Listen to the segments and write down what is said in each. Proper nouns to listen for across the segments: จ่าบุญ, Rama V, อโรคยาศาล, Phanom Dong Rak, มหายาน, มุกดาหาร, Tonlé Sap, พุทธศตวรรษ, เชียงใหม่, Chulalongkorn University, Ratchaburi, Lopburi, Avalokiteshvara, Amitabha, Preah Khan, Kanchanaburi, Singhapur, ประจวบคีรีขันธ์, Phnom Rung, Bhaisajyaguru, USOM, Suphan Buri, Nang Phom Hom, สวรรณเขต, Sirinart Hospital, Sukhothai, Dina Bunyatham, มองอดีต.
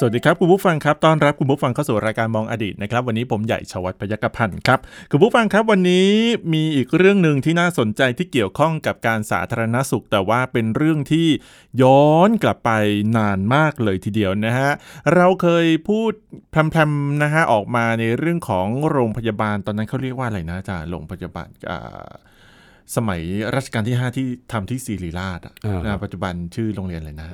สวัสดีครับคุณผู้ฟังครับต้อนรับคุณผู้ฟังเข้าสู่รายการมองอดีตนะครับวันนี้ผมใหญ่ชวัฒน์พยัคฆพันธ์ครับคุณผู้ฟังครับวันนี้มีอีกเรื่องนึงที่น่าสนใจที่เกี่ยวข้องกับการสาธารณสุขแต่ว่าเป็นเรื่องที่ย้อนกลับไปนานมากเลยทีเดียวนะฮะเราเคยพูดแพรมๆนะฮะออกมาในเรื่องของโรงพยาบาลตอนนั้นเขาเรียกว่าอะไรนะอาจารย์โรงพยาบาลสมัยรัชกาลที่5ที่ทำที่ศิริราชปัจจุบันชื่อโรงเรียนอะไรนะ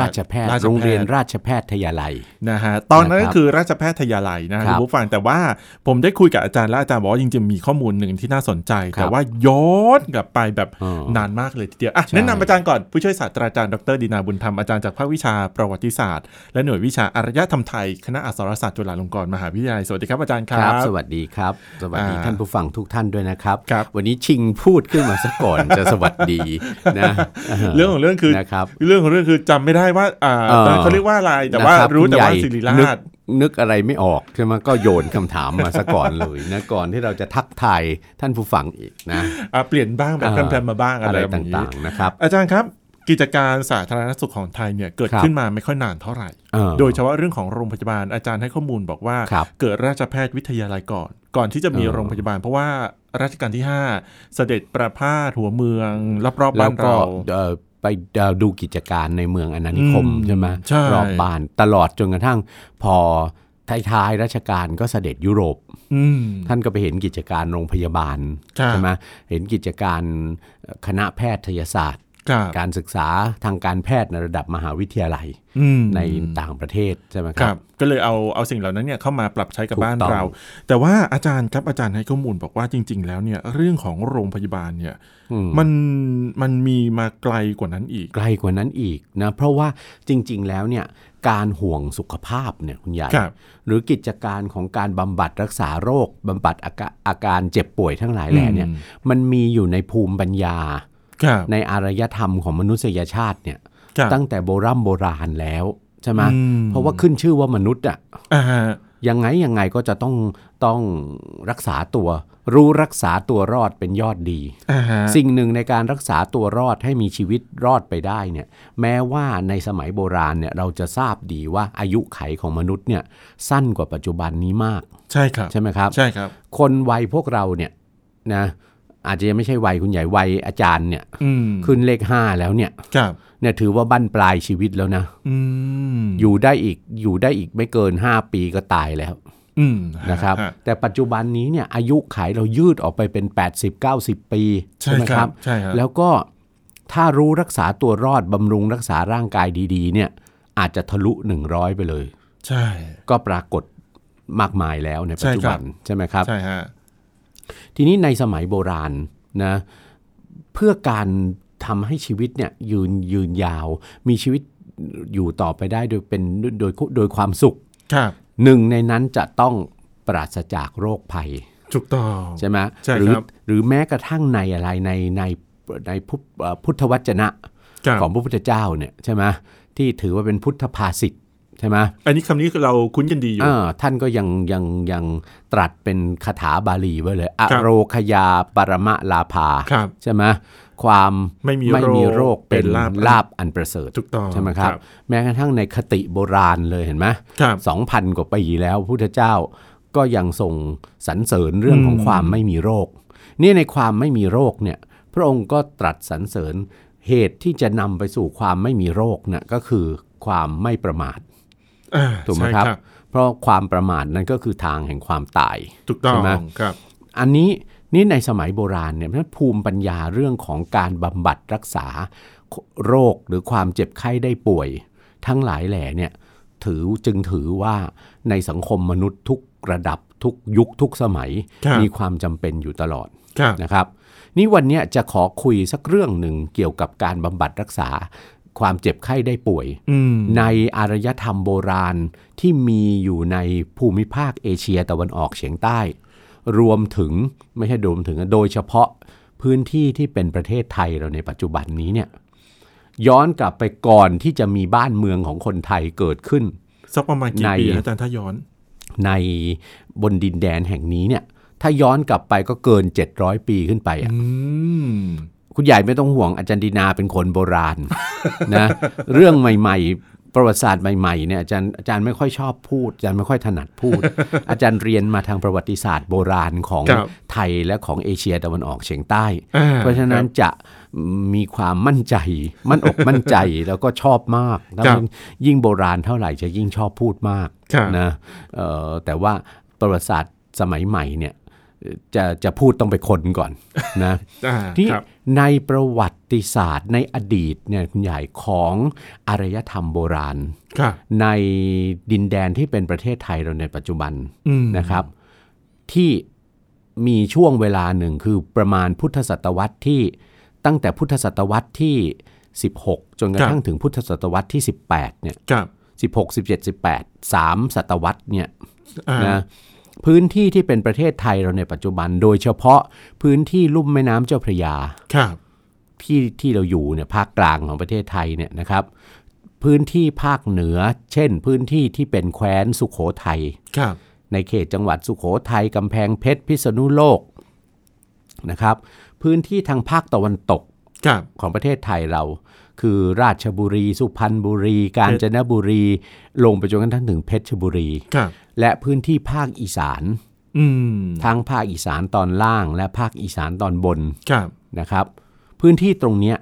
ราชแพทย์โรงเรียนราชแพทยาลัยนะฮะตอนนั้นก็คือราชแพทยาลัยนะครับคุณผู้ฟังแต่ว่าผมได้คุยกับอาจารย์และอาจารย์บอกว่าจริงๆมีข้อมูลหนึ่งที่น่าสนใจแต่ว่าย้อนกลับไปแบบนานมากเลยทีเดียวแนะนำอาจารย์ก่อนผู้ช่วยศาสตราจารย์ดร.ดินาบุญธรรมอาจารย์จากภาควิชาประวัติศาสตร์และหน่วยวิชาอารยธรรมไทยคณะอักษรศาสตร์จุฬาลงกรณ์มหาวิทยาลัยสวัสดีครับอาจารย์ครับสวัสดีครับสวัสดีท่านผู้ฟังทุกท่านด้วยนะครับวันนี้ชิงพูดขึ้นมาซะก่อนจะสวัสดีนะเรื่องของเรื่องคือจำไม่ได้ว่าเขาเรียกว่าอะไรแต่ว่ารู้แต่ว่าศิริราชนึกอะไรไม่ออกใช่ไหมก็โยนคำถามมาซะก่อนเลยนะก่อนที่เราจะทักทายท่านผู้ฟังอีกนะเปลี่ยนบ้างแบบแพร่มาบ้างอะไรต่างๆนะครับอาจารย์ครับกิจการสาธารณสุขของไทยเนี่ยเกิดขึ้นมาไม่ค่อยนานเท่าไหร่โดยเฉพาะเรื่องของโรงพยาบาลอาจารย์ให้ข้อมูลบอกว่าเกิดราชแพทย์วิทยาลัยก่อนที่จะมีโรงพยาบาลเพราะว่ารัชกาลที่5เสด็จประพาสหัวเมืองรอบๆบ้านเราไปดูกิจการในเมืองอนานิคมใช่ไหมรอบบ้านตลอดจนกระทั่งพอท้ายๆรัชกาลก็เสด็จยุโรปท่านก็ไปเห็นกิจการโรงพยาบาลใช่ไหมเห็นกิจการคณะแพทยศาสตร์การศึกษาทางการแพทย์ในระดับมหาวิทยาลัยในต่างประเทศใช่ไหมครับก็เลยเอาสิ่งเหล่านั้นเนี่ยเข้ามาปรับใช้กับบ้านเราแต่ว่าอาจารย์ครับอาจารย์ให้ข้อมูลบอกว่าจริงๆแล้วเนี่ยเรื่องของโรงพยาบาลเนี่ยมันมีมาไกลกว่านั้นอีกนะเพราะว่าจริงๆแล้วเนี่ยการห่วงสุขภาพเนี่ยคุณใหญ่หรือกิจการของการบำบัดรักษาโรคบำบัดอาการเจ็บป่วยทั้งหลายแหล่เนี่ยมันมีอยู่ในภูมิปัญญาในอารยธรรมของมนุษยชาติเนี่ยตั้งแต่โบราณแล้วใช่ไหมเพราะว่าขึ้นชื่อว่ามนุษย์อ่ะยังไงก็จะต้องรักษาตัวรู้รักษาตัวรอดเป็นยอดดีสิ่งหนึ่งในการรักษาตัวรอดให้มีชีวิตรอดไปได้เนี่ยแม้ว่าในสมัยโบราณเนี่ยเราจะทราบดีว่าอายุไขของมนุษย์เนี่ยสั้นกว่าปัจจุบันนี้มากใช่ครับใช่ไหมครับใช่ครับคนวัยพวกเราเนี่ยนะอาจจะยังไม่ใช่วัยคุณใหญ่วัยอาจารย์เนี่ยขึ้นเลข5แล้วเนี่ยถือว่าบั้นปลายชีวิตแล้วนะอยู่ได้อีกไม่เกิน5ปีก็ตายแล้วนะครับแต่ปัจจุบันนี้เนี่ยอายุขัยเรายืดออกไปเป็น80 90ปีใช่ไหมครับแล้วก็ถ้ารู้รักษาตัวรอดบำรุงรักษาร่างกายดีๆเนี่ยอาจจะทะลุ100ไปเลยใช่ก็ปรากฏมากมายแล้วในปัจจุบันใช่ไหมครับใช่ฮะทีนี้ในสมัยโบราณนะเพื่อการทำให้ชีวิตเนี่ยยืนยาวมีชีวิตอยู่ต่อไปได้โดยความสุขหนึ่งในนั้นจะต้องปราศจากโรคภัยถูกต้องใช่ไหมหรือแม้กระทั่งในอะไรในพุทธวจนะของพระพุทธเจ้าเนี่ยใช่ไหมที่ถือว่าเป็นพุทธภาษิตใช่ไหมอันนี้คำนี้เราคุ้นกันดีอยู่ท่านก็ยังตรัสเป็นคาถาบาลีไว้เลยอโรคยาปรมะลาภาใช่ไหมความไม่มีโรคเป็นลาภอันประเสริฐใช่ไหมครับแม้กระทั่งในคติโบราณเลยเห็นไหม 2,000 กว่าปีแล้วพุทธเจ้าก็ยังทรงสรรเสริญเรื่องของความไม่มีโรคนี่ในความไม่มีโรคเนี่ยพระองค์ก็ตรัสสรรเสริญเหตุที่จะนำไปสู่ความไม่มีโรคเนี่ยก็คือความไม่ประมาทถูกไหมครับเพราะความประมาทนั้นก็คือทางแห่งความตายถูกต้องใช่ไหมครับอันนี้นี่ในสมัยโบราณเนี่ยภูมิปัญญาเรื่องของการบำบัดรักษาโรคหรือความเจ็บไข้ได้ป่วยทั้งหลายแหล่เนี่ยจึงถือว่าในสังคมมนุษย์ทุกระดับทุกยุคทุกสมัยมีความจำเป็นอยู่ตลอดนะครับนี่วันนี้จะขอคุยสักเรื่องหนึ่งเกี่ยวกับการบำบัดรักษาความเจ็บไข้ได้ป่วยในอารยธรรมโบราณที่มีอยู่ในภูมิภาคเอเชียตะวันออกเฉียงใต้รวมถึงโดยเฉพาะ พื้นที่ที่เป็นประเทศไทยเราในปัจจุบันนี้เนี่ยย้อนกลับไปก่อนที่จะมีบ้านเมืองของคนไทยเกิดขึ้นสักประมาณกี่ปีอาจารย์ถ้าย้อนในบนดินแดนแห่งนี้เนี่ยถ้าย้อนกลับไปก็เกิน700ปีขึ้นไปอ่ะคุณใหญ่ไม่ต้องห่วงอาจารย์ดินาเป็นคนโบราณ นะเรื่องใหม่ๆประวัติศาสตร์ใหม่ๆเนี่ยอาจารย์ไม่ค่อยชอบพูดอาจารย์ไม่ค่อยถนัดพูด อาจารย์เรียนมาทางประวัติศาสตร์โบราณของ ไทยและของเอเชียตะวันออกเฉียงใต้ เพราะฉะนั้นจะมีความมั่นใจมั่นอกมั่นใจแล้วก็ชอบมากแล้วยิ่งโบราณเท่าไหร่จะยิ่งชอบพูดมาก นะแต่ว่าประวัติศาสตร์สมัยใหม่เนี่ยจะพูดต้องไปคนก่อนนะที่ในประวัติศาสตร์ในอดีตเนี่ยคุณใหญ่ของอารยธรรมโบราณในดินแดนที่เป็นประเทศไทยเราในปัจจุบันนะครับที่มีช่วงเวลาหนึ่งคือประมาณพุทธศตวรรษที่ตั้งแต่พุทธศตวรรษที่16จนกระทั่งถึงพุทธศตวรรษที่18เนี่ย16 17 18 3 ศตวรรษเนี่ยนะพื้นที่ที่เป็นประเทศไทยเราในปัจจุบันโดยเฉพาะพื้นที่ลุ่มแม่น้ำเจ้าพระยาที่เราอยู่เนี่ยภาคกลางของประเทศไทยเนี่ยนะครับพื้นที่ภาคเหนือเช่นพื้นที่ที่เป็นแคว้นสุโขทัยในเขตจังหวัดสุโขทัยกำแพงเพชรพิษณุโลกนะครับพื้นที่ทางภาคตะวันตกของประเทศไทยเราคือราชบุรีสุพรรณบุรีกาญจนบุรีลงไปจนกระทั่งถึงเพชรบุรีและพื้นที่ภาคอีสานทั้งภาคอีสานตอนล่างและภาคอีสานตอนบนนะครับพื้นที่ตรงเนี้ย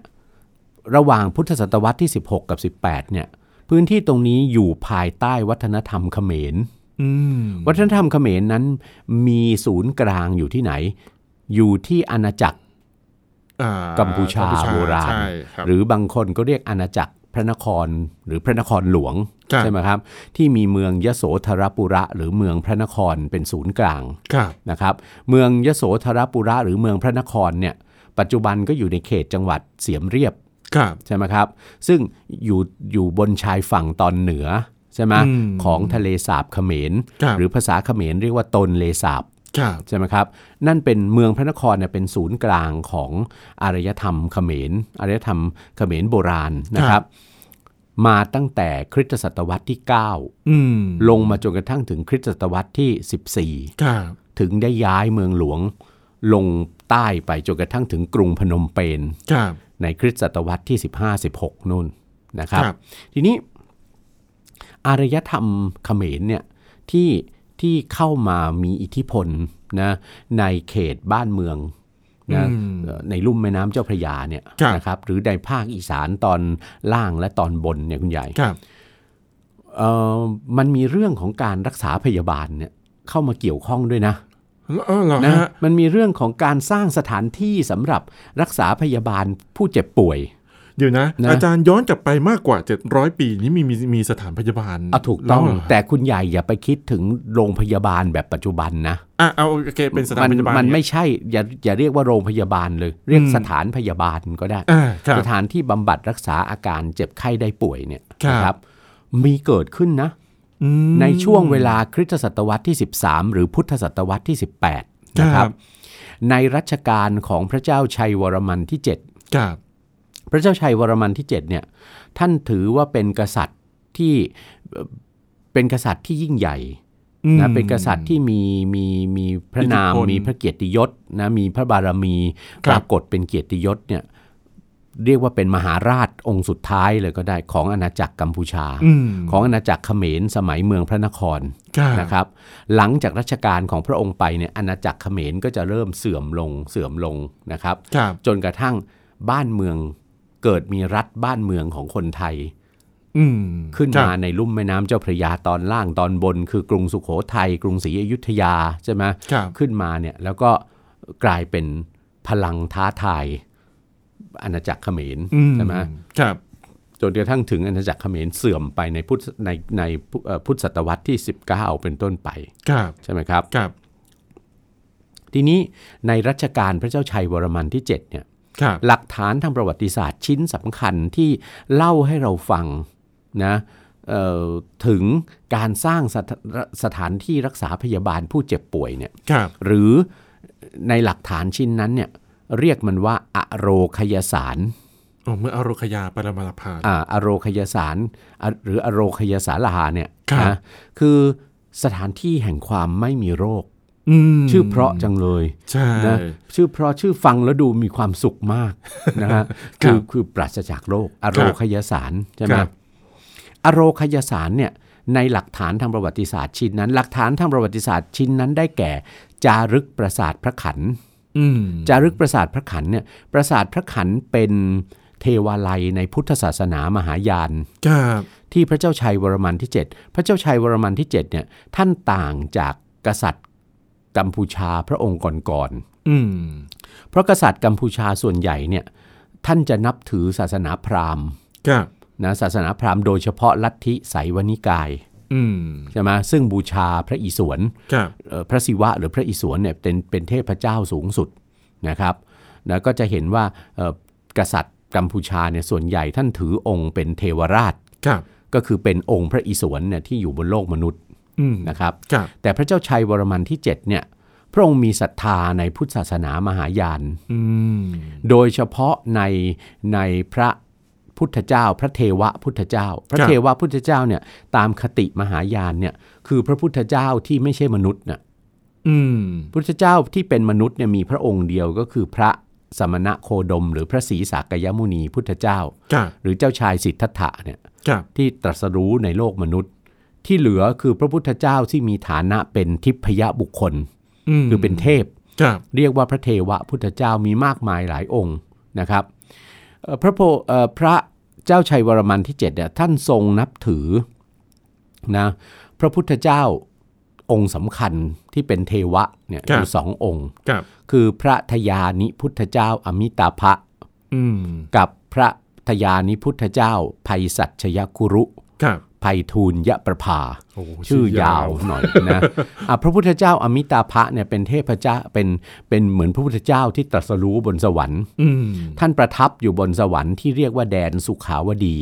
ระหว่างพุทธศตวรรษที่16กับ18เนี่ยพื้นที่ตรงนี้อยู่ภายใต้วัฒนธรรมเขมรวัฒนธรรมเขมรนั้นมีศูนย์กลางอยู่ที่ไหนอยู่ที่อาณาจักรกัมพูชาโบราณหรือบางคนก็เรียกอาณาจักรพระนครหรือพระนครหลวงใช่ไหมครับที่มีเมืองยโสธรปุระหรือเมืองพระนครเป็นศูนย์กลางนะครับเมืองยโสธรปุระหรือเมืองพระนครเนี่ยปัจจุบันก็อยู่ในเขตจังหวัดเสียมเรียบใช่ไหมครับซึ่งอยู่บนชายฝั่งตอนเหนือใช่ไหมของทะเลสาบเขมรหรือภาษาเขมรเรียกว่าตนเลสาบใช่ไหมครับนั่นเป็นเมืองพระนครเนี่ยเป็นศูนย์กลางของอารยธรรมเขมรอารยธรรมเขมรโบราณนะครับมาตั้งแต่คริสตศตวรรษที่9ลงมาจนกระทั่งถึงคริสตศตวรรษที่14ถึงได้ย้ายเมืองหลวงลงใต้ไปจนกระทั่งถึงกรุงพนมเปญในคริสตศตวรรษที่15 16นู่นนะครับทีนี้อารยธรรมเขมรเนี่ยที่เข้ามามีอิทธิพลนะในเขตบ้านเมืองนะในลุ่มแม่น้ำเจ้าพระยาเนี่ยนะครับหรือในภาคอีสานตอนล่างและตอนบนเนี่ยคุณใหญ่มันมีเรื่องของการรักษาพยาบาลเนี่ยเข้ามาเกี่ยวข้องด้วยนะนะมันมีเรื่องของการสร้างสถานที่สำหรับรักษาพยาบาลผู้เจ็บป่วยอยู่นะอาจารย์ย้อนกลับไปมากกว่า700ปีนี้มีสถานพยาบาลถูกต้องแต่คุณใหญ่อย่าไปคิดถึงโรงพยาบาลแบบปัจจุบันนะเอาโอเคเป็นสถานพยาบาลมันไม่ใช่อย่าเรียกว่าโรงพยาบาลเลยเรียกสถานพยาบาลก็ได้สถานที่บำบัดรักษาอาการเจ็บไข้ได้ป่วยเนี่ยนะครับมีเกิดขึ้นนะในช่วงเวลาคริสตศตวรรษที่13หรือพุทธศตวรรษที่18นะครับในรัชกาลของพระเจ้าชัยวรมันที่7พระเจ้าชัยวรมันที่7เนี่ยท่านถือว่าเป็นกษัตริย์ที่ยิ่งใหญ่นะเป็นกษัตริย์ที่มีพระนามมีพระเกียรติยศนะมีพระบารมีปรากฏเป็นเกียรติยศเนี่ยเรียกว่าเป็นมหาราชองค์สุดท้ายเลยก็ได้ของอาณาจักรกัมพูชาของอาณาจักรเขมรสมัยเมืองพระนครนะครับหลังจากรัชกาลของพระองค์ไปเนี่ยอาณาจักรเขมรก็จะเริ่มเสื่อมลงนะครับจนกระทั่งบ้านเมืองเกิดมีรัฐบ้านเมืองของคนไทยขึ้นมาในลุ่มแม่น้ำเจ้าพระยาตอนล่างตอนบนคือกรุงสุโขทัยกรุงศรีอยุธยาใช่ไหมขึ้นมาเนี่ยแล้วก็กลายเป็นพลังท้าทายอาณาจักรเขมรใช่ไหมจนกระทั่งถึงอาณาจักรเขมรเสื่อมไปในพุทธศตวรรษที่19เป็นต้นไปใช่ไหมครับทีนี้ในรัชกาลพระเจ้าชัยวรมันที่7เนี่ยหลักฐานทางประวัติศาสตร์ชิ้นสำคัญที่เล่าให้เราฟังนะถึงการสร้างสถานที่รักษาพยาบาลผู้เจ็บป่วยเนี่ยหรือในหลักฐานชิ้นนั้นเนี่ย เรียกมันว่าอโรคยสารเมื่ออโรคยาปรมาลาภาอโรคยสารหรืออโรคยสารหาเนี่ยคือสถานที่แห่งความไม่มีโรคชื่อเพราะจังเลยนะชื่อเพราะชื่อฟังแล้วดูมีความสุขมากนะฮะคือปราศจากโรคอโรคยสารใช่ไหมอโรคยสารเนี่ยในหลักฐานทางประวัติศาสตร์ชิ้นนั้นหลักฐานทางประวัติศาสตร์ชิ้นนั้นได้แก่จารึกปราสาทพระขันจารึกปราสาทพระขันเนี่ยปราสาทพระขันเป็นเทวาลัยในพุทธศาสนามหายานที่พระเจ้าชัยวรมันที่7พระเจ้าชัยวรมันที่7เนี่ยท่านต่างจากกษัตริย์กัมพูชาพระองค์ก่อนๆเพราะกษัตริย์กัมพูชาส่วนใหญ่เนี่ยท่านจะนับถือศาสนาพราหมณ์นะศาสนาพราหมณ์โดยเฉพาะลัทธิไสยวนิกายใช่ไหมซึ่งบูชาพระอิศวรพระศิวะหรือพระอิศวรเนี่ยเป็นเทพเจ้าสูงสุดนะครับนะก็จะเห็นว่ากษัตริย์กัมพูชาเนี่ยส่วนใหญ่ท่านถือองค์เป็นเทวราชก็คือเป็นองค์พระอิศวรเนี่ยที่อยู่บนโลกมนุษย์นะครับแต่พระเจ้าชัยวรมันที่7เนี่ยพระองค์มีศรัทธาในพุทธศาสนามหายานโดยเฉพาะในพระพุทธเจ้าพระเทวะพุทธเจ้าพระเทวะพุทธเจ้าเนี่ยตามคติมหายานเนี่ยคือพระพุทธเจ้าที่ไม่ใช่มนุษย์น่ะพุทธเจ้าที่เป็นมนุษย์เนี่ยมีพระองค์เดียวก็คือพระสมณะโคดมหรือพระศรีสากยมุนีพุทธเจ้าหรือเจ้าชายสิทธัตถะเนี่ยที่ตรัสรู้ในโลกมนุษย์ที่เหลือคือพระพุทธเจ้าที่มีฐานะเป็นทิพยบุคคลคือเป็นเทพเรียกว่าพระเทวะพุทธเจ้ามีมากมายหลายองค์นะครับพระเจ้าชัยวรมันที่7เนี่ยท่านทรงนับถือนะพระพุทธเจ้าองค์สำคัญที่เป็นเทวะเนี่ยอยู่สององค์คือพระทยานิพุทธเจ้าอมิตาภะกับพระทยานิพุทธเจ้าไพศาจยคุรุไพฑูรย์ประภาชื่อยาวหน่อยนะพระพุทธเจ้าอมิตาภะเนี่ยเป็นเทพเจ้าเป็นเหมือนพระพุทธเจ้าที่ตรัสรู้บนสวรรค์ท่านประทับอยู่บนสวรรค์ที่เรียกว่าแดนสุขาวดี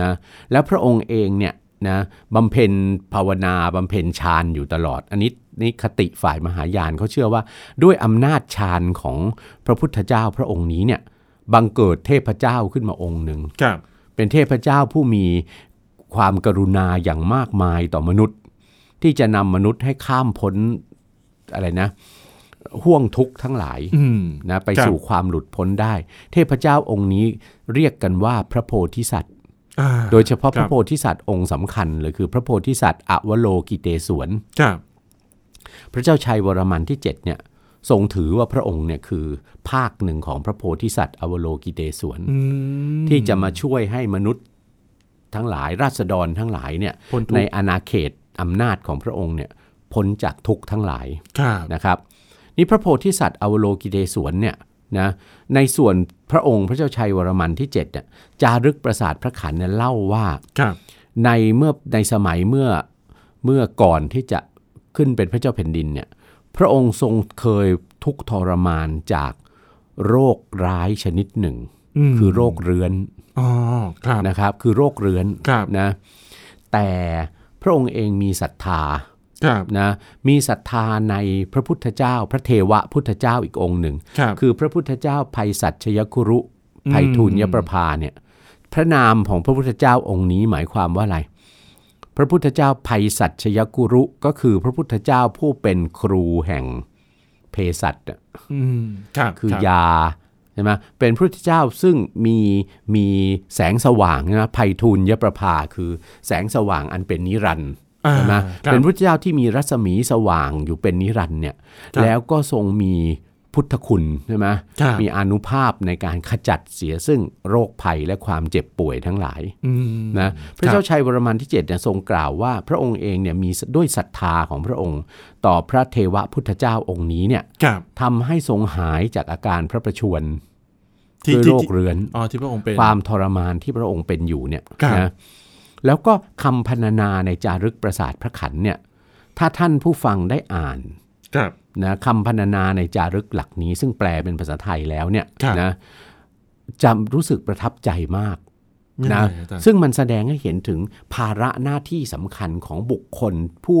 นะแล้วพระองค์เองเนี่ยนะบำเพ็ญภาวนาบำเพ็ญฌานอยู่ตลอดอันนี้นี่คติฝ่ายมหายานเขาเชื่อว่าด้วยอำนาจฌานของพระพุทธเจ้าพระองค์นี้เนี่ยบังเกิดเทพเจ้าขึ้นมาองค์หนึ่งเป็นเทพเจ้าผู้มีความกรุณาอย่างมากมายต่อมนุษย์ที่จะนำมนุษย์ให้ข้ามพ้นอะไรนะห่วงทุกข์ทั้งหลายนะไปสู่ความหลุดพ้นได้เทพเจ้าองค์นี้เรียกกันว่าพระโพธิสัตว์โดยเฉพาะพระโพธิสัตว์องค์สำคัญเลยคือพระโพธิสัตว์อวโลกิเตศวรพระเจ้าชัยวรมันที่7เนี่ยทรงถือว่าพระองค์เนี่ยคือภาคหนึ่งของพระโพธิสัตว์อวโลกิเตศวรที่จะมาช่วยให้มนุษย์ทั้งหลายราษฎรทั้งหลายเนี่ยในอาณาเขตอำนาจของพระองค์เนี่ยพ้นจากทุกข์ทั้งหลายนะครับนี่พระโพธิสัตว์อวโลกิเตศวรเนี่ยนะในส่วนพระองค์พระเจ้าชัยวรมันที่7เนี่ยจารึกปราสาทพระขันเนี่ยเล่าว่าในสมัยเมื่อก่อนที่จะขึ้นเป็นพระเจ้าแผ่นดินเนี่ยพระองค์ทรงเคยทุกข์ทรมานจากโรคร้ายชนิดหนึ่งคือโรคเรื้อนนะครับคือโรคเรื้อนนะแต่พระองค์เองมีศรัทธานะมีศรัทธาในพระพุทธเจ้าพระเทวะพุทธเจ้าอีกองค์หนึ่งคือพระพุทธเจ้าไพศาจยคุรุไพฑูรย์ประภาเนี่ยพระนามของพระพุทธเจ้าองค์นี้หมายความว่าอะไรพระพุทธเจ้าไพศาจยคุรุก็คือพระพุทธเจ้าผู้เป็นครูแห่งเภสัชคือยาใช่ไหมเป็นพระพุทธเจ้าซึ่งมีแสงสว่างนะไพฑูรย์ประภาคือแสงสว่างอันเป็นนิรันดร์ใช่ไหมเป็นพระพุทธเจ้าที่มีรัศมีสว่างอยู่เป็นนิรันดร์เนี่ยแล้วก็ทรงมีพุทธคุณใช่ไหมมีอานุภาพในการขจัดเสียซึ่งโรคภัยและความเจ็บป่วยทั้งหลายนะพระเจ้าชัยวรมันที่7เนี่ยทรงกล่าวว่าพระองค์เองเนี่ยมีด้วยศรัทธาของพระองค์ต่อพระเทวะพุทธเจ้าองค์นี้เนี่ยทำให้ทรงหายจากอาการพระประชวรด้วยโรคเรื้อนความทรมานที่พระองค์เป็นอยู่เนี่ยนะแล้วก็คำพรรณนาในจารึกปราสาทพระขันเนี่ยถ้าท่านผู้ฟังได้อ่านนะคำพรรณนาในจารึกหลักนี้ซึ่งแปลเป็นภาษาไทยแล้วเนี่ยนะจำรู้สึกประทับใจมากนะซึ่งมันแสดงให้เห็นถึงภาระหน้าที่สำคัญของบุคคลผู้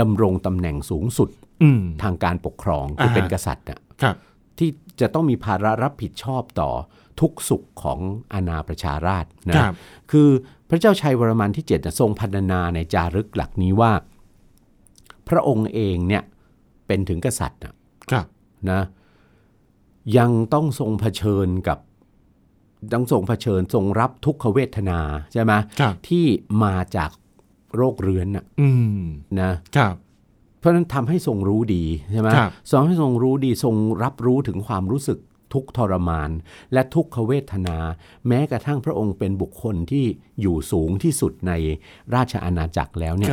ดำรงตำแหน่งสูงสุดทางการปกครองคือเป็นกษัตริย์ ที่จะต้องมีภาระรับผิดชอบต่อทุกสุขของอาณาประชาราษฎร์นะคือพระเจ้าชัยวรมันที่7ทรงพรรณนาในจารึกหลักนี้ว่าพระองค์เองเนี่ยเป็นถึงกษัตริย์นะยังต้องทรงเผชิญกับต้องทรงเผชิญทรงรับทุกขเวทนาใช่ไหมที่มาจากโรคเรื้อนนะเพราะนั้นทำให้ทรงรู้ดีใช่ไหมสอนให้ทรงรู้ดีทรงรับรู้ถึงความรู้สึกทุกทรมานและทุกขเวทนาแม้กระทั่งพระองค์เป็นบุคคลที่อยู่สูงที่สุดในราชอาณาจักรแล้วเนี่ย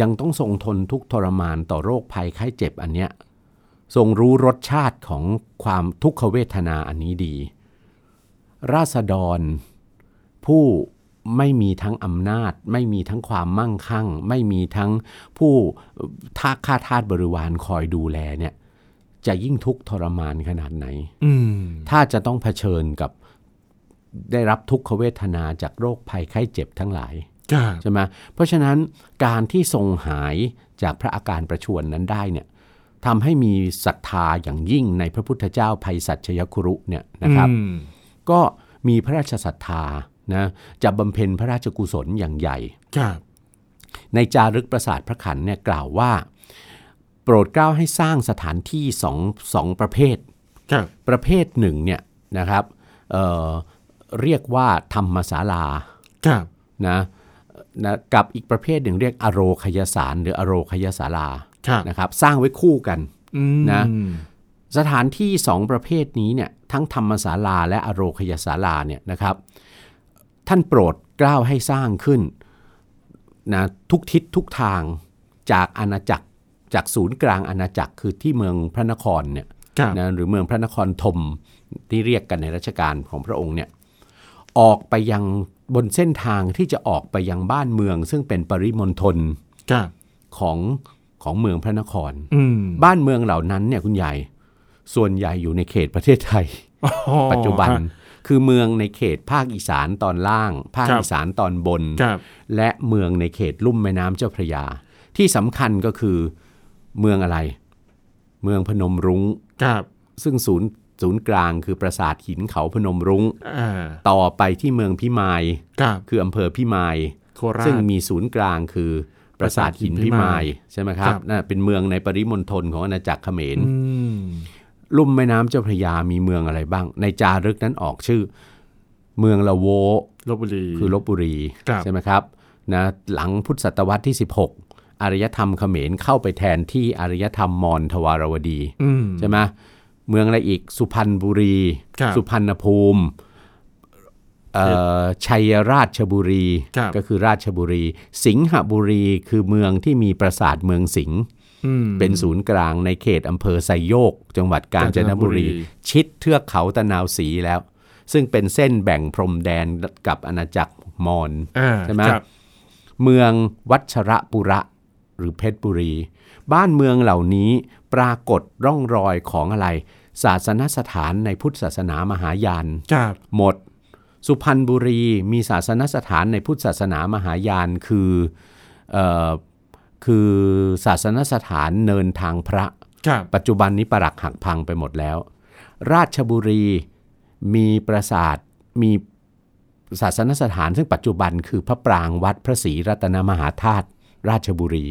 ยังต้องทรงทนทุกทรมานต่อโรคภัยไข้เจ็บอันเนี้ยทรงรู้รสชาติของความทุกขเวทนาอันนี้ดีราษฎรผู้ไม่มีทั้งอำนาจไม่มีทั้งความมั่งคั่งไม่มีทั้งผู้ข้าทาสบริวารคอยดูแลเนี่ยจะยิ่งทุกข์ทรมานขนาดไหนถ้าจะต้องเผชิญกับได้รับทุกขเวทนาจากโรคภัยไข้เจ็บทั้งหลายใช่ไหมเพราะฉะนั้นการที่ทรงหายจากพระอาการประชวรนั้นได้เนี่ยทำให้มีศรัทธาอย่างยิ่งในพระพุทธเจ้าไพศาจยคุรุเนี่ยนะครับก็มีพระราชศรัทธานะจะบำเพ็ญพระราชกุศลอย่างใหญ่ในจารึกปราสาทพระขันเนี่ยกล่าวว่าโปรดเกล้าให้สร้างสถานที่สองประเภทประเภทหนึ่งเนี่ยนะครับ เรียกว่าธรรมศาลานะกับอีกประเภทหนึ่งเรียกอโรคยสารหรืออโรคยศาลานะครับสร้างไว้คู่กันนะสถานที่สองประเภทนี้เนี่ยทั้งธรรมศาลาและอโรคยศาลาเนี่ยนะครับท่านโปรดเกล้าให้สร้างขึ้นนะทุกทิศทุกทางจากอาณาจักรจากศูนย์กลางอาณาจักรคือที่เมืองพระนครเนี่ยนะหรือเมืองพระนครธมที่เรียกกันในรัชกาลของพระองค์เนี่ยออกไปยังบนเส้นทางที่จะออกไปยังบ้านเมืองซึ่งเป็นปริมณฑลของเมืองพระนครบ้านเมืองเหล่านั้นเนี่ยคุณใหญ่ส่วนใหญ่อยู่ในเขตประเทศไทยปัจจุบันคือเมืองในเขตภาคอีสานตอนล่างภาคอีสานตอนบนและเมืองในเขตลุ่มแม่น้ำเจ้าพระยาที่สำคัญก็คือเมืองอะไรเมืองพนมรุ้งซึ่งศูนย์กลางคือปราสาทหินเขาพนมรุ้งต่อไปที่เมืองพิมายคืออำเภอพิมายซึ่งมีศูนย์กลางคือปราสาทหินพิมายใช่ไหมครับนั่นเป็นเมืองในปริมณฑลของอาณาจักรเขมรลุ่มแม่น้ำเจ้าพระยามีเมืองอะไรบ้างในจารึกนั้นออกชื่อเมืองละโวลพบุรีคือลพบุรีใช่ไหมครับนะหลังพุทธศตวรรษที่16อารยธรรมเขมรเข้าไปแทนที่อารยธรรมมอญทวารวดีใช่ไหมเมืองอะไรอีกสุพรรณบุรีสุพรรณภูมิชัยราชบุรีก็คือราชบุรีสิงหบุรีคือเมืองที่มีปราสาทเมืองสิงห์เป็นศูนย์กลางในเขตอำเภอไซโยกจังหวัดกาญจนบุรีชิดเทือกเขาตะนาวศรีแล้วซึ่งเป็นเส้นแบ่งพรมแดนกับอาณาจักรมอญใช่ไหมเมืองวัชรปุระหรือเพชรบุรีบ้านเมืองเหล่านี้ปรากฏร่องรอยของอะไรศาสนสถานในพุทธศาสนามหายานหมดสุพรรณบุรีมีศาสนสถานในพุทธศาสนามหายานคือศาสนสถานเนินทางพระปัจจุบันนี้ปรักหักพังไปหมดแล้วราชบุรีมีปราสาทมีศาสนสถานซึ่งปัจจุบันคือพระปรางวัดพระศรีรัตนมหาธาตุราชบุรี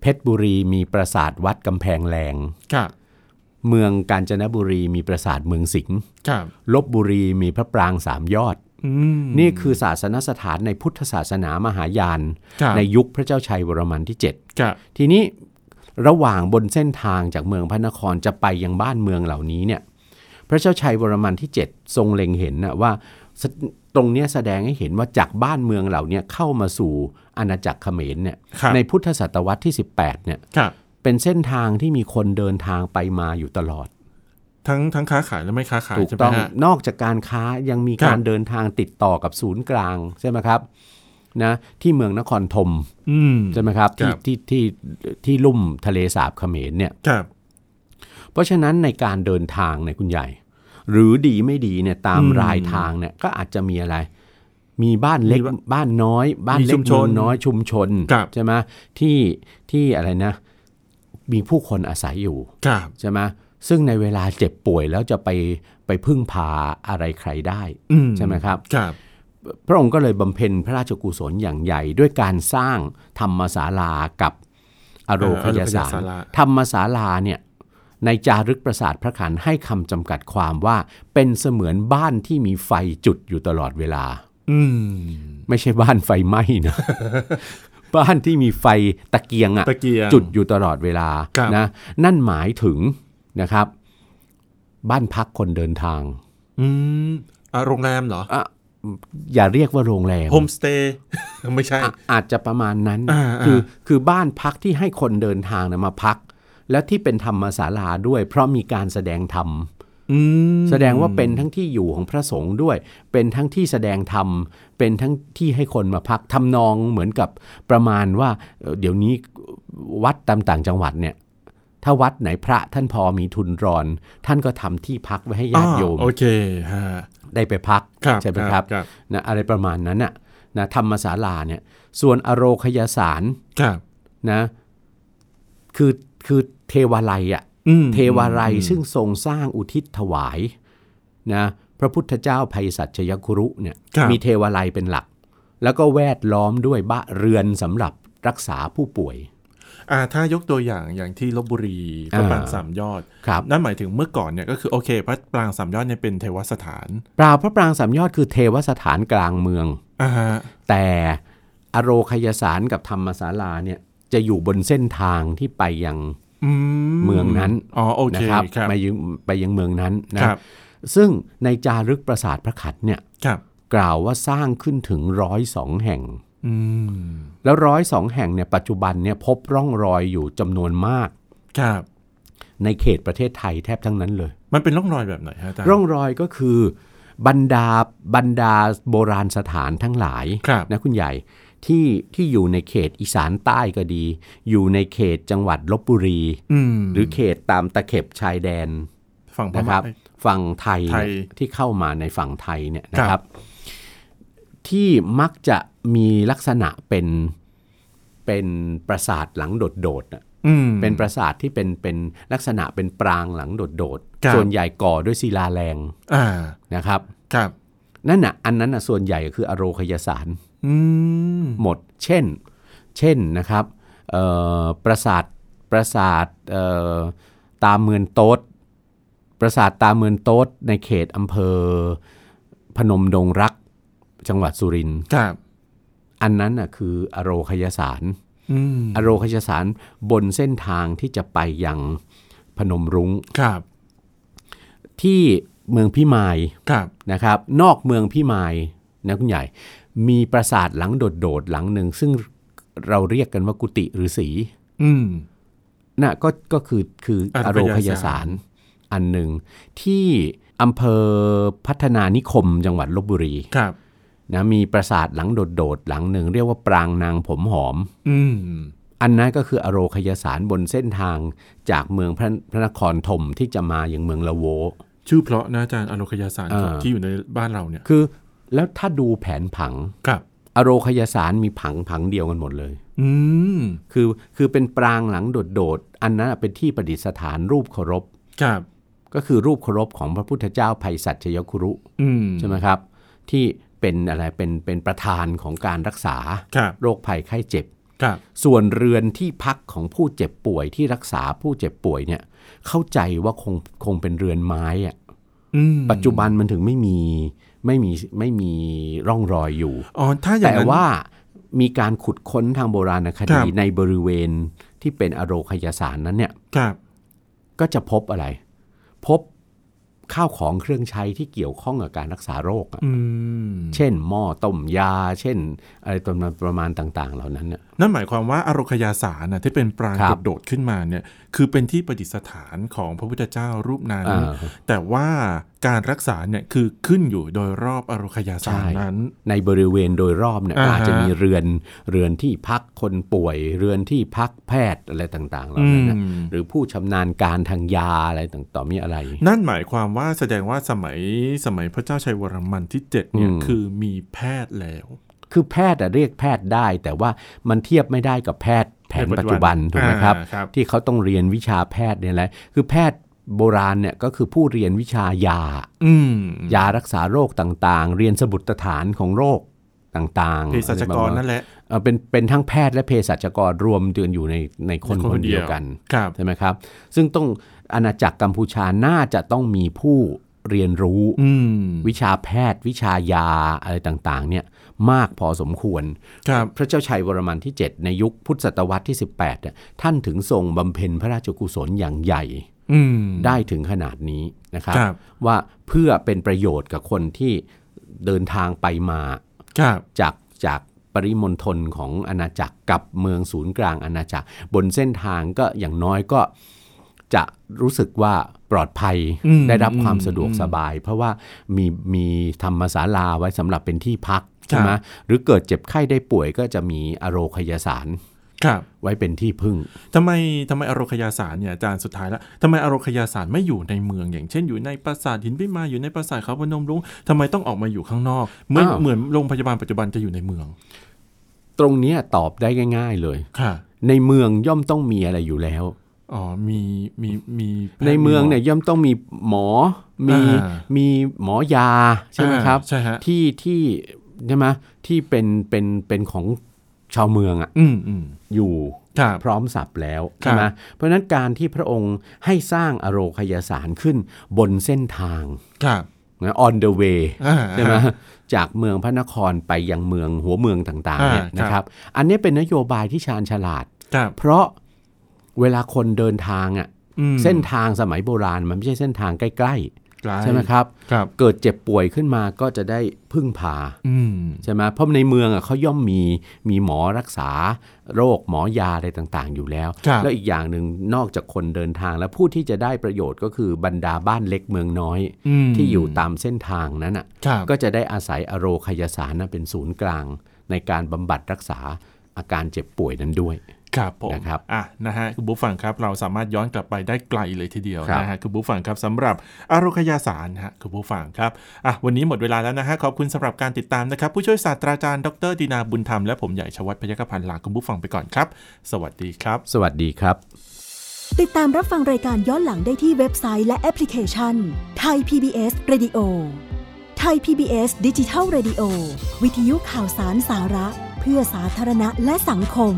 เพชรบุรีมีปราสาทวัดกำแพงแรงเมืองกาญจนบุรีมีปราสาทเมืองสิงห์ลพบุรีมีพระปรางสามยอดนี่คือศาสนสถานในพุทธศาสนามหายานในยุคพระเจ้าชัยวรมันที่7ทีนี้ระหว่างบนเส้นทางจากเมืองพระนครจะไปยังบ้านเมืองเหล่านี้เนี่ยพระเจ้าชัยวรมันที่7ทรงเล็งเห็นนะว่าตรงนี้แสดงให้เห็นว่าจากบ้านเมืองเหล่านี้เข้ามาสู่อาณาจักรเขมรเนี่ยในพุทธศตวรรษที่18เนี่ยเป็นเส้นทางที่มีคนเดินทางไปมาอยู่ตลอดทั้งค้าขายและไม่ค้าขายถูกต้องนอกจากการค้ายังมีการเดินทางติดต่อกับศูนย์กลางใช่ไหมครับนะที่เมืองนครธมใช่ไหมครับที่ลุ่มทะเลสาบเขมรเนี่ยเพราะฉะนั้นในการเดินทางเนี่ยคุณใหญ่หรือดีไม่ดีเนี่ยตามรายทางเนี่ยก็อาจจะมีอะไรมีบ้านเล็กบ้านน้อยบ้านเล็กชุมชนน้อยชุมชนใช่ไหมที่อะไรนะมีผู้คนอาศัยอยู่ใช่ไหม ซึ่งในเวลาเจ็บป่วยแล้วจะไปพึ่งพาอะไรใครได้ใช่ไหมครับครับพระองค์ก็เลยบำเพ็ญพระราชกุศลอย่างใหญ่ด้วยการสร้างธรรมศาลากับอโรคยศาลาธรรมศาลาเนี่ยในจารึกปราสาทพระขันให้คำจำกัดความว่าเป็นเสมือนบ้านที่มีไฟจุดอยู่ตลอดเวลาไม่ใช่บ้านไฟไหม้นะ บ้านที่มีไฟตะเกียงอะจุดอยู่ตลอดเวลานะนั่นหมายถึงนะครับบ้านพักคนเดินทางโรงแรมเหรออย่าเรียกว่าโรงแรมโฮมสเตย์ไม่ใช่อาจจะประมาณนั้นคือบ้านพักที่ให้คนเดินทางนะมาพักและที่เป็นธรรมศาลาด้วยเพราะมีการแสดงธรรมแสดงว่าเป็นทั้งที่อยู่ของพระสงฆ์ด้วยเป็นทั้งที่แสดงธรรมเป็นทั้งที่ให้คนมาพักทำนองเหมือนกับประมาณว่าเดี๋ยวนี้วัดตามต่างจังหวัดเนี่ยถ้าวัดไหนพระท่านพอมีทุนรอนท่านก็ทำที่พักไว้ให้ญาติโยมโอเคฮะได้ไปพักใช่ไหมครับนะอะไรประมาณนั้นน่ะนะธรรมศาลาเนี่ยส่วนอโรคยศาลนะคือเทวาลัยอ่ะเทวาลัยซึ่งทรงสร้างอุทิศถวายนะพระพุทธเจ้าไพศาลชยคุรุเนี่ยมีเทวาลัยเป็นหลักแล้วก็แวดล้อมด้วยบ้านเรือนสำหรับรักษาผู้ป่วยถ้ายกตัวอย่างที่ลพบุรีพระปรางสามยอดนั่นหมายถึงเมื่อก่อนเนี่ยก็คือโอเคพระปรางสามยอดเนี่ยเป็นเทวสถานเปล่าพระปรางสามยอดคือเทวสถานกลางเมืองแต่อโรคยศาลกับธรรมศาลาเนี่ยจะอยู่บนเส้นทางที่ไปยังเมืองนั้นนะครับไปยังเมืองนั้นนะซึ่งในจารึกปราสาทพระขันธ์เนี่ยกล่าวว่าสร้างขึ้นถึง102แห่งแล้ว102แห่งเนี่ยปัจจุบันเนี่ยพบร่องรอยอยู่จำนวนมากในเขตประเทศไทยแทบทั้งนั้นเลยมันเป็นร่องรอยแบบไหนฮะอาจารย์ร่องรอยก็คือบรรดาโบราณสถานทั้งหลายนะคุณใหญ่ที่อยู่ในเขตอีสานใต้ก็ดีอยู่ในเขตจังหวัดลพบุรีหรือเขตตามตะเข็บชายแดนฝั่งนะครับฝั่งไทยที่เข้ามาในฝั่งไทยเนี่ยนะครับที่มักจะมีลักษณะเป็นปราสาทหลังโดดๆเป็นปราสาทที่เป็นลักษณะเป็นปรางหลังโดดๆส่วนใหญ่ก่อด้วยศิลาแรงนะครับนั่นน่ะอันนั้นน่ะส่วนใหญ่คืออโรคยศาลหมดเช่นนะครับปราสาทตาเมืองโต๊ดปราสาทตาเมืองโต๊ดในเขตอำเภอพนมดงรักจังหวัดสุรินทร์อันนั้นน่ะคืออโรคยศาลอโรคยศาลบนเส้นทางที่จะไปยังพนมรุ้งที่เมืองพิมายนะครับนอกเมืองพิมายนะคุณใหญ่มีปราสาทหลังโดดๆหลังหนึ่งซึ่งเราเรียกกันว่ากุฏิฤาษีน่ะก็คืออโรคยศาลอันหนึ่งที่อำเภอพัฒนานิคมจังหวัดลพบุรีนะมีปราสาทหลังโดดๆหลังหนึ่งเรียกว่าปรางนางผมหอมอันนั้นก็คืออโรคยศาลบนเส้นทางจากเมืองพระนครธมที่จะมาอย่างเมืองละโวชื่อเพราะนะอาจารย์อโรคยศาลที่อยู่ในบ้านเราเนี่ยคือแล้วถ้าดูแผนผังอโรคยศาลมีผังเดียวกันหมดเลยคือเป็นปรางหลังโดดๆอันนั้นเป็นที่ประดิษฐานรูปเคารพก็คือรูปเคารพของพระพุทธเจ้าไพศาลชยคุรุใช่ไหมครับที่เป็นอะไรเป็นประธานของการรักษาโรคภัยไข้เจ็บส่วนเรือนที่พักของผู้เจ็บป่วยที่รักษาผู้เจ็บป่วยเนี่ยเข้าใจว่าคงเป็นเรือนไม้อ่ะปัจจุบันมันถึงไม่มีร่องรอยอยู่แต่ว่ามีการขุดค้นทางโบราณคดีในบริเวณที่เป็นอโรคยศาลนั้นเนี่ยก็จะพบอะไรพบข้าวของเครื่องใช้ที่เกี่ยวข้องกับการรักษาโรคเช่นหม้อต้มยาเช่นอะไรตัวประมาณต่างๆเหล่านั้นนั่นหมายความว่าอโรคยศาลที่เป็นปรางโดดขึ้นมาเนี่ยคือเป็นที่ประดิษฐานของพระพุทธเจ้ารูปนั้นแต่ว่าการรักษาเนี่ยคือขึ้นอยู่โดยรอบอโรคยศาลนั้นในบริเวณโดยรอบเนี่ยอาจจะมีเรือนที่พักคนป่วยเรือนที่พักแพทย์อะไรต่างๆเหล่านั้นนะหรือผู้ชำนาญการทางยาอะไรต่างๆมีอะไรนั่นหมายความว่าแสดงว่าสมัยพระเจ้าชัยวรมันที่7เนี่ยคือมีแพทย์แล้วคือแพทย์เรียกแพทย์ได้แต่ว่ามันเทียบไม่ได้กับแพทย์แผนปัจจุบันถูกไหมครับที่เขาต้องเรียนวิชาแพทย์เนี่ยแหละคือแพทย์ โบราณเนี่ยก็คือผู้เรียนวิชายายารักษาโรคต่างๆเรียนสมุดฐานของโรคต่างๆเภสัชกรนั่นแหละเป็นทั้งแพทย์และเภสัชกรรวมกันอยู่ในคนคนเดียวกันใช่ไหมครับซึ่งต้องอาณาจักรกัมพูชาน่าจะต้องมีผู้เรียนรู้วิชาแพทย์วิชายาอะไรต่างๆเนี่ยมากพอสมควรพระเจ้าชัยวรมันที่7ในยุคพุทธศตวรรษที่18เนี่ยท่านถึงทรงบำเพ็ญพระราชกุศลอย่างใหญ่ได้ถึงขนาดนี้นะครับว่าเพื่อเป็นประโยชน์กับคนที่เดินทางไปมาจากปริมณฑลของอาณาจักรกับเมืองศูนย์กลางอาณาจักรบนเส้นทางก็อย่างน้อยก็จะรู้สึกว่าปลอดภัยได้รับความสะดวกสบายเพราะว่ามีธรรมศาลาไว้สำหรับเป็นที่พักใช่ไหมหรือเกิดเจ็บไข้ได้ป่วยก็จะมีอโรคยาสารไว้เป็นที่พึ่งทำไมอโรคยาสารเนี่ยอาจารย์สุดท้ายแล้วทำไมอโรคยาสารไม่อยู่ในเมืองอย่างเช่นอยู่ในปราสาทหินพิมายอยู่ในปราสาทเขาพนมรุ้งทำไมต้องออกมาอยู่ข้างนอกเหมือนโรงพยาบาลปัจจุบันจะอยู่ในเมืองตรงนี้ตอบได้ง่ายๆเลยในเมืองย่อมต้องมีอะไรอยู่แล้วอ๋อมีในเมืองเนี่ยย่อมต้องมีหมอมีหมอยาใช่ไหมครับที่ใช่ไหมที่เป็นของชาวเมืองอ่ะอยู่พร้อมสับแล้วใช่ไหมเพราะนั้นการที่พระองค์ให้สร้างอโรคยาสารขึ้นบนเส้นทางนะ on the way ใช่ไหมจากเมืองพระนครไปยังเมืองหัวเมืองต่างๆเนี่ยนะครับอันนี้เป็นนโยบายที่ชาญฉลาดเพราะเวลาคนเดินทางอ่ะเส้นทางสมัยโบราณมันไม่ใช่เส้นทางใกล้ๆใช่ไหมครับเกิดเจ็บป่วยขึ้นมาก็จะได้พึ่งพาใช่ไหมเพราะในเมืองอ่ะเขาย่อมมีหมอรักษาโรคหมอยาอะไรต่างๆอยู่แล้วแล้วอีกอย่างหนึ่งนอกจากคนเดินทางแล้วผู้ที่จะได้ประโยชน์ก็คือบรรดาบ้านเล็กเมืองน้อยที่อยู่ตามเส้นทางนั้นอ่ะก็จะได้อาศัยอโรคยาสารนั้นเป็นศูนย์กลางในการบำบัดรักษาอาการเจ็บป่วยนั้นด้วยครับผมนะครับนะฮะคุณผู้ฟังครับเราสามารถย้อนกลับไปได้ไกลเลยทีเดียวนะฮะคุณผู้ฟังครับสำหรับอโรคยาสารฮะคุณผู้ฟังครับวันนี้หมดเวลาแล้วนะฮะขอบคุณสำหรับการติดตามนะครับผู้ช่วยศาสตราจารย์ดรดินาบุญธรรมและผมใหญ่ชวัฒน์พยัคฆพันธ์ลาคุณผู้ฟังไปก่อนครับสวัสดีครับสวัสดีครับติดตามรับฟังรายการย้อนหลังได้ที่เว็บไซต์และแอปพลิเคชัน Thai PBS Radio Thai PBS Digital Radio วิทยุข่าวสารสาระเพื่อสาธารณะและสังคม